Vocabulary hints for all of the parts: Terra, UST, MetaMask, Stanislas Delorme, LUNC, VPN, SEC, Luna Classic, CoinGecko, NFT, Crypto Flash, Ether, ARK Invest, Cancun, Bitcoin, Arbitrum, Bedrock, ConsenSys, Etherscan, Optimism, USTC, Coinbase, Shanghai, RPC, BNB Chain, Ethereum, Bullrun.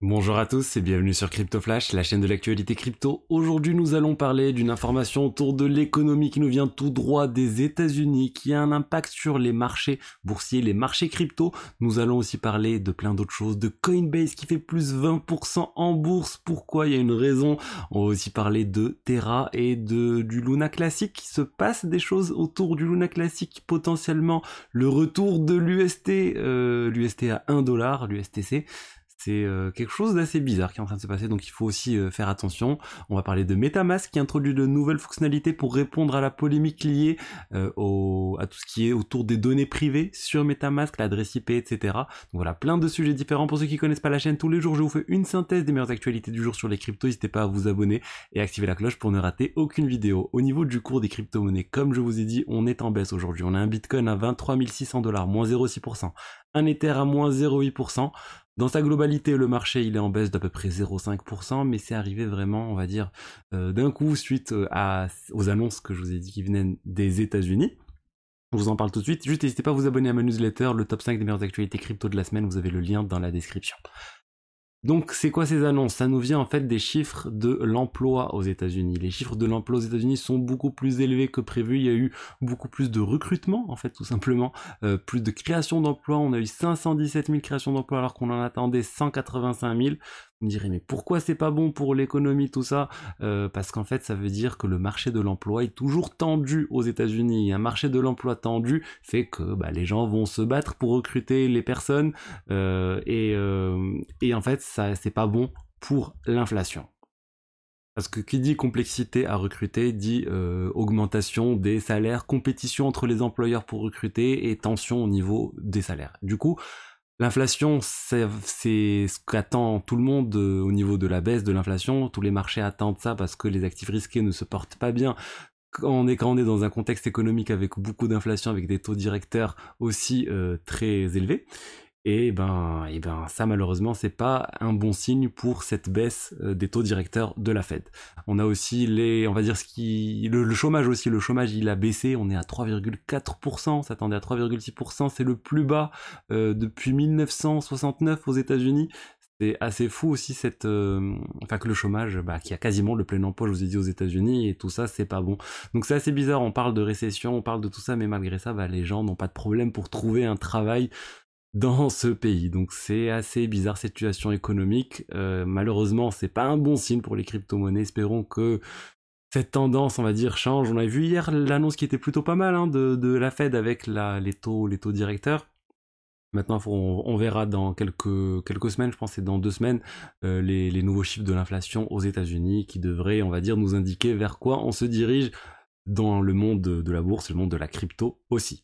Bonjour à tous et bienvenue sur Crypto Flash, la chaîne de l'actualité crypto. Aujourd'hui, nous allons parler d'une information autour de l'économie qui nous vient tout droit des États-Unis, qui a un impact sur les marchés boursiers, les marchés crypto. Nous allons aussi parler de plein d'autres choses, de Coinbase qui fait plus 20% en bourse. Pourquoi? Il y a une raison. On va aussi parler de Terra et du Luna Classic. Il se passe des choses autour du Luna Classic, potentiellement le retour de l'UST, l'UST à 1$, l'USTC. C'est quelque chose d'assez bizarre qui est en train de se passer, donc il faut aussi faire attention. On va parler de MetaMask qui introduit de nouvelles fonctionnalités pour répondre à la polémique liée à tout ce qui est autour des données privées sur MetaMask, l'adresse IP, etc. Donc voilà, plein de sujets différents. Pour ceux qui connaissent pas la chaîne, tous les jours je vous fais une synthèse des meilleures actualités du jour sur les cryptos. N'hésitez pas à vous abonner et activer la cloche pour ne rater aucune vidéo. Au niveau du cours des crypto-monnaies, comme je vous ai dit, on est en baisse aujourd'hui. On a un Bitcoin à 23 600$, moins 0,6%. Un Ether à moins 0,8%. Dans sa globalité, le marché il est en baisse d'à peu près 0,5%, mais c'est arrivé vraiment, on va dire, d'un coup suite aux annonces que je vous ai dit qui venaient des États-Unis. Je vous en parle tout de suite. Juste n'hésitez pas à vous abonner à ma newsletter, le top 5 des meilleures actualités crypto de la semaine, vous avez le lien dans la description. Donc c'est quoi ces annonces? Ça nous vient en fait des chiffres de l'emploi aux États-Unis. Les chiffres de l'emploi aux États-Unis sont beaucoup plus élevés que prévu. Il y a eu beaucoup plus de recrutement en fait, tout simplement, plus de création d'emplois. On a eu 517 000 créations d'emplois alors qu'on en attendait 185 000. Vous me direz mais pourquoi c'est pas bon pour l'économie tout ça? Parce qu'en fait ça veut dire que le marché de l'emploi est toujours tendu aux États-Unis. Un marché de l'emploi tendu fait que les gens vont se battre pour recruter les personnes et en fait ça c'est pas bon pour l'inflation. Parce que qui dit complexité à recruter dit augmentation des salaires, compétition entre les employeurs pour recruter et tension au niveau des salaires. Du coup l'inflation, c'est ce qu'attend tout le monde au niveau de la baisse de l'inflation. Tous les marchés attendent ça parce que les actifs risqués ne se portent pas bien. Quand on est dans un contexte économique avec beaucoup d'inflation, avec des taux directeurs aussi très élevés, et ben ça malheureusement c'est pas un bon signe pour cette baisse des taux directeurs de la Fed. On a aussi le chômage aussi, le chômage il a baissé, on est à 3,4%, on s'attendait à 3,6%, c'est le plus bas depuis 1969 aux États-Unis. C'est assez fou aussi que le chômage, qui a quasiment le plein emploi, je vous ai dit, aux États-Unis, et tout ça, c'est pas bon. Donc c'est assez bizarre, on parle de récession, on parle de tout ça, mais malgré ça, les gens n'ont pas de problème pour trouver un travail dans ce pays. Donc c'est assez bizarre cette situation économique. Malheureusement, c'est pas un bon signe pour les crypto-monnaies. Espérons que cette tendance, on va dire, change. On avait vu hier l'annonce qui était plutôt pas mal de la Fed avec les taux directeurs. Maintenant, on verra dans quelques semaines, je pense que c'est dans 2 semaines, les nouveaux chiffres de l'inflation aux États-Unis qui devraient, on va dire, nous indiquer vers quoi on se dirige dans le monde de la bourse, le monde de la crypto aussi.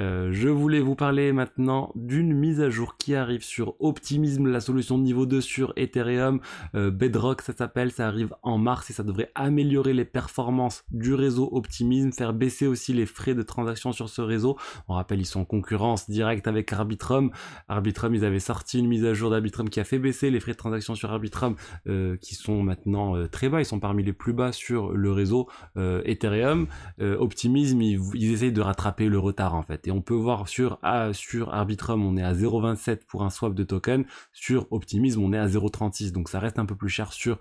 Je voulais vous parler maintenant d'une mise à jour qui arrive sur Optimism, la solution de niveau 2 sur Ethereum, Bedrock ça s'appelle, ça arrive en mars et ça devrait améliorer les performances du réseau Optimism, faire baisser aussi les frais de transaction sur ce réseau. On rappelle, ils sont en concurrence directe avec Arbitrum. Arbitrum, ils avaient sorti une mise à jour d'Arbitrum qui a fait baisser les frais de transaction sur Arbitrum qui sont maintenant très bas, ils sont parmi les plus bas sur le réseau Ethereum. Optimism, ils essayent de rattraper le retard en fait. Et on peut voir sur Arbitrum, on est à 0,27 pour un swap de token. Sur Optimism, on est à 0,36. Donc ça reste un peu plus cher sur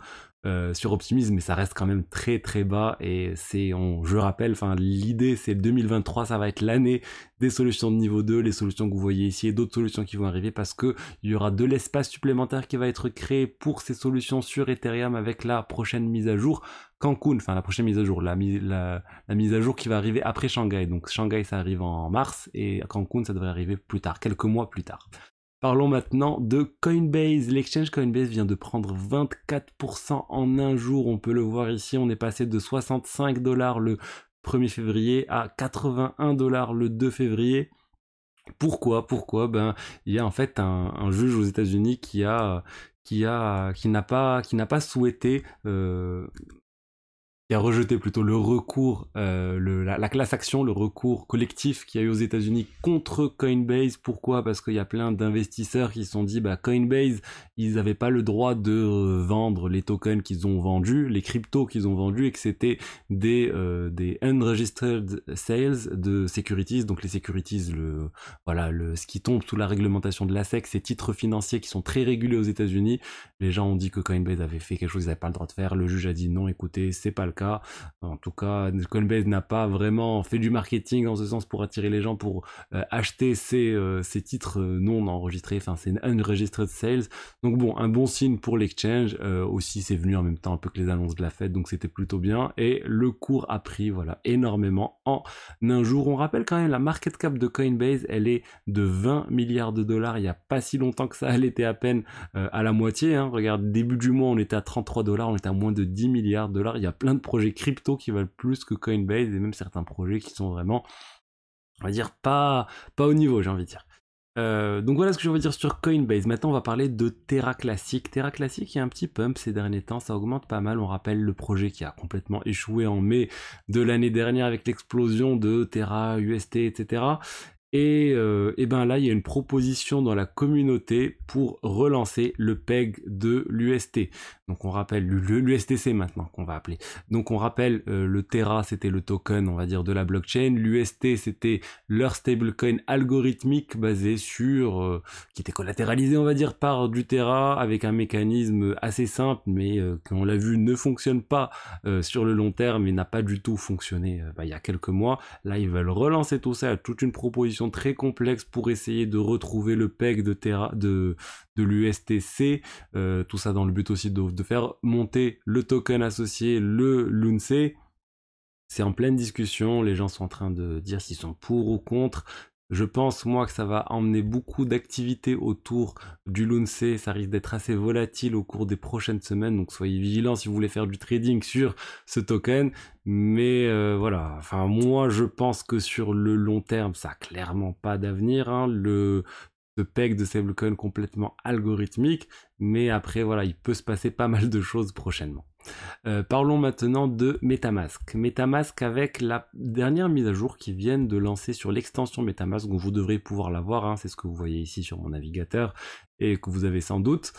Optimism, mais ça reste quand même très très bas. Et je rappelle, l'idée c'est 2023, ça va être l'année des solutions de niveau 2, les solutions que vous voyez ici et d'autres solutions qui vont arriver parce qu'il y aura de l'espace supplémentaire qui va être créé pour ces solutions sur Ethereum avec la prochaine mise à jour. Cancun, la prochaine mise à jour, la mise à jour qui va arriver après Shanghai. Donc Shanghai ça arrive en mars et Cancun ça devrait arriver plus tard, quelques mois plus tard. Parlons maintenant de Coinbase. L'exchange Coinbase vient de prendre 24% en un jour. On peut le voir ici, on est passé de 65$ le 1er février à 81$ le 2 février. Pourquoi? Il y a en fait un juge aux États-Unis qui n'a pas souhaité qui a rejeté plutôt le recours, la class action, le recours collectif qu'il y a eu aux États-Unis contre Coinbase. Pourquoi ? Parce qu'il y a plein d'investisseurs qui se sont dit bah Coinbase, ils n'avaient pas le droit de vendre les tokens qu'ils ont vendus, les cryptos qu'ils ont vendus, et que c'était des unregistered sales de securities. Donc les securities, ce qui tombe sous la réglementation de la SEC, ces titres financiers qui sont très régulés aux États-Unis. Les gens ont dit que Coinbase avait fait quelque chose qu'ils n'avaient pas le droit de faire. Le juge a dit non, écoutez, c'est pas le cas. En tout cas, Coinbase n'a pas vraiment fait du marketing en ce sens pour attirer les gens pour acheter ces titres non enregistrés, enfin c'est unregistered sales. Donc bon, un bon signe pour l'exchange. Aussi, c'est venu en même temps un peu que les annonces de la Fed, donc c'était plutôt bien. Et le cours a pris énormément en un jour. On rappelle quand même la market cap de Coinbase, elle est de 20 milliards de dollars. Il n'y a pas si longtemps que ça, elle était à peine à la moitié. Regarde, début du mois, on était à 33 dollars, on était à moins de 10 milliards de dollars. Il y a plein de projets crypto qui valent plus que Coinbase, et même certains projets qui sont vraiment, on va dire, pas au niveau, j'ai envie de dire. Donc voilà ce que je veux dire sur Coinbase. Maintenant on va parler de Terra Classic. Terra Classic, il y a un petit pump ces derniers temps, ça augmente pas mal. On rappelle le projet qui a complètement échoué en mai de l'année dernière avec l'explosion de Terra, UST, etc. Et là il y a une proposition dans la communauté pour relancer le peg de l'UST. Donc on rappelle l'USTC maintenant qu'on va appeler. Donc on rappelle le Terra, c'était le token, on va dire, de la blockchain. L'UST, c'était leur stablecoin algorithmique basé sur qui était collatéralisé, on va dire, par du Terra, avec un mécanisme assez simple mais qu'on l'a vu ne fonctionne pas sur le long terme et n'a pas du tout fonctionné il y a quelques mois. Là ils veulent relancer tout ça, toute une proposition très complexe pour essayer de retrouver le peg de Terra, de l'USTC, tout ça dans le but aussi de faire monter le token associé, le LUNC. C'est en pleine discussion, les gens sont en train de dire s'ils sont pour ou contre. Je pense, moi, que ça va emmener beaucoup d'activités autour du LUNC. Ça risque d'être assez volatile au cours des prochaines semaines. Donc, soyez vigilants si vous voulez faire du trading sur ce token. Mais moi, je pense que sur le long terme, ça n'a clairement pas d'avenir. Ce peg de stablecoin complètement algorithmique. Mais après, il peut se passer pas mal de choses prochainement. Parlons maintenant de MetaMask. MetaMask avec la dernière mise à jour qui viennent de lancer sur l'extension MetaMask, donc vous devrez pouvoir la voir, c'est ce que vous voyez ici sur mon navigateur et que vous avez sans doute.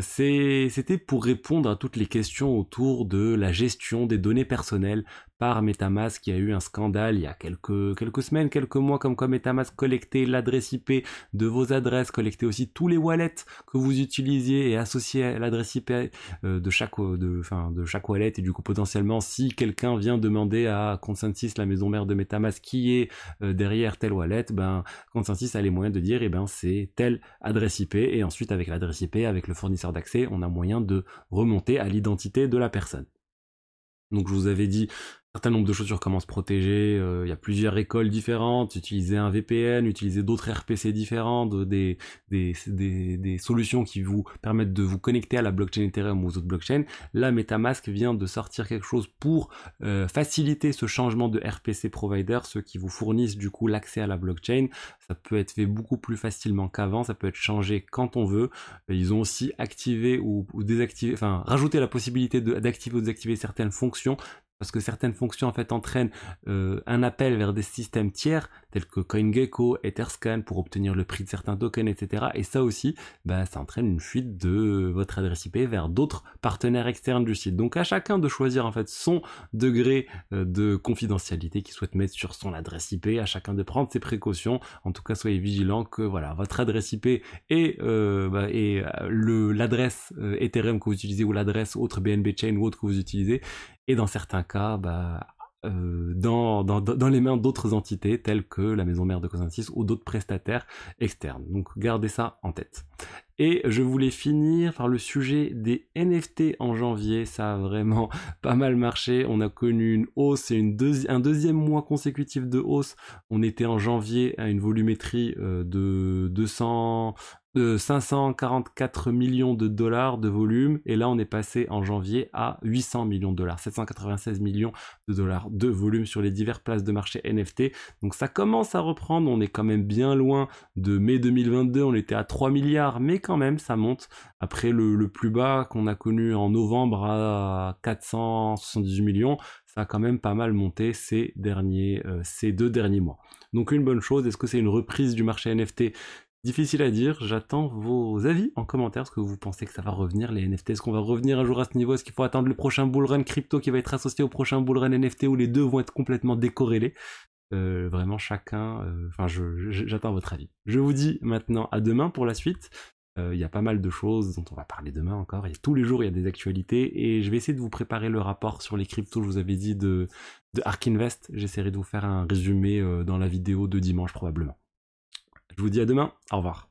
C'était pour répondre à toutes les questions autour de la gestion des données personnelles par MetaMask. Il y a eu un scandale il y a quelques semaines, quelques mois, comme quoi MetaMask collectait l'adresse IP de vos adresses, collectait aussi tous les wallets que vous utilisiez et associait l'adresse IP de chaque wallet, et du coup potentiellement si quelqu'un vient demander à ConsenSys, la maison mère de MetaMask, qui est derrière tel wallet, ConsenSys a les moyens de dire c'est telle adresse IP, et ensuite avec l'adresse IP, avec le fournisseur d'accès, on a moyen de remonter à l'identité de la personne. Donc je vous avais dit un certain nombre de choses sur comment se protéger, il y a plusieurs écoles différentes, utiliser un VPN, utiliser d'autres RPC différentes, des solutions qui vous permettent de vous connecter à la blockchain Ethereum ou aux autres blockchains. Là, MetaMask vient de sortir quelque chose pour faciliter ce changement de RPC provider, ceux qui vous fournissent du coup l'accès à la blockchain. Ça peut être fait beaucoup plus facilement qu'avant, ça peut être changé quand on veut. Ils ont aussi activé ou désactivé, enfin rajouté la possibilité d'activer ou désactiver certaines fonctions, parce que certaines fonctions entraînent un appel vers des systèmes tiers tels que CoinGecko, Etherscan pour obtenir le prix de certains tokens, etc. Et ça aussi, ça entraîne une fuite de votre adresse IP vers d'autres partenaires externes du site. Donc à chacun de choisir son degré de confidentialité qu'il souhaite mettre sur son adresse IP, à chacun de prendre ses précautions. En tout cas, soyez vigilants que votre adresse IP et l'adresse Ethereum que vous utilisez, ou l'adresse autre BNB Chain ou autre que vous utilisez, et dans certains cas, dans les mains d'autres entités telles que la maison mère de ConsenSys ou d'autres prestataires externes. Donc gardez ça en tête. Et je voulais finir par le sujet des NFT en janvier. Ça a vraiment pas mal marché. On a connu une hausse et un deuxième mois consécutif de hausse. On était en janvier à une volumétrie de 200, de 544 millions de dollars de volume, et là on est passé en janvier à 800 millions de dollars, 796 millions de dollars de volume sur les diverses places de marché NFT. Donc ça commence à reprendre, on est quand même bien loin de mai 2022, on était à 3 milliards, mais quand même ça monte après le plus bas qu'on a connu en novembre à 478 millions. Ça a quand même pas mal monté ces deux derniers mois. Donc une bonne chose. Est-ce que c'est une reprise du marché NFT ? Difficile à dire, j'attends vos avis en commentaire, est-ce que vous pensez que ça va revenir les NFT, est-ce qu'on va revenir un jour à ce niveau, est-ce qu'il faut attendre le prochain bullrun crypto qui va être associé au prochain bullrun NFT où les deux vont être complètement décorrélés? Vraiment chacun, j'attends votre avis. Je vous dis maintenant à demain pour la suite. Il y a pas mal de choses dont on va parler demain encore, et tous les jours il y a des actualités, et je vais essayer de vous préparer le rapport sur les cryptos, je vous avais dit, de ARK Invest. J'essaierai de vous faire un résumé dans la vidéo de dimanche probablement. Je vous dis à demain, au revoir.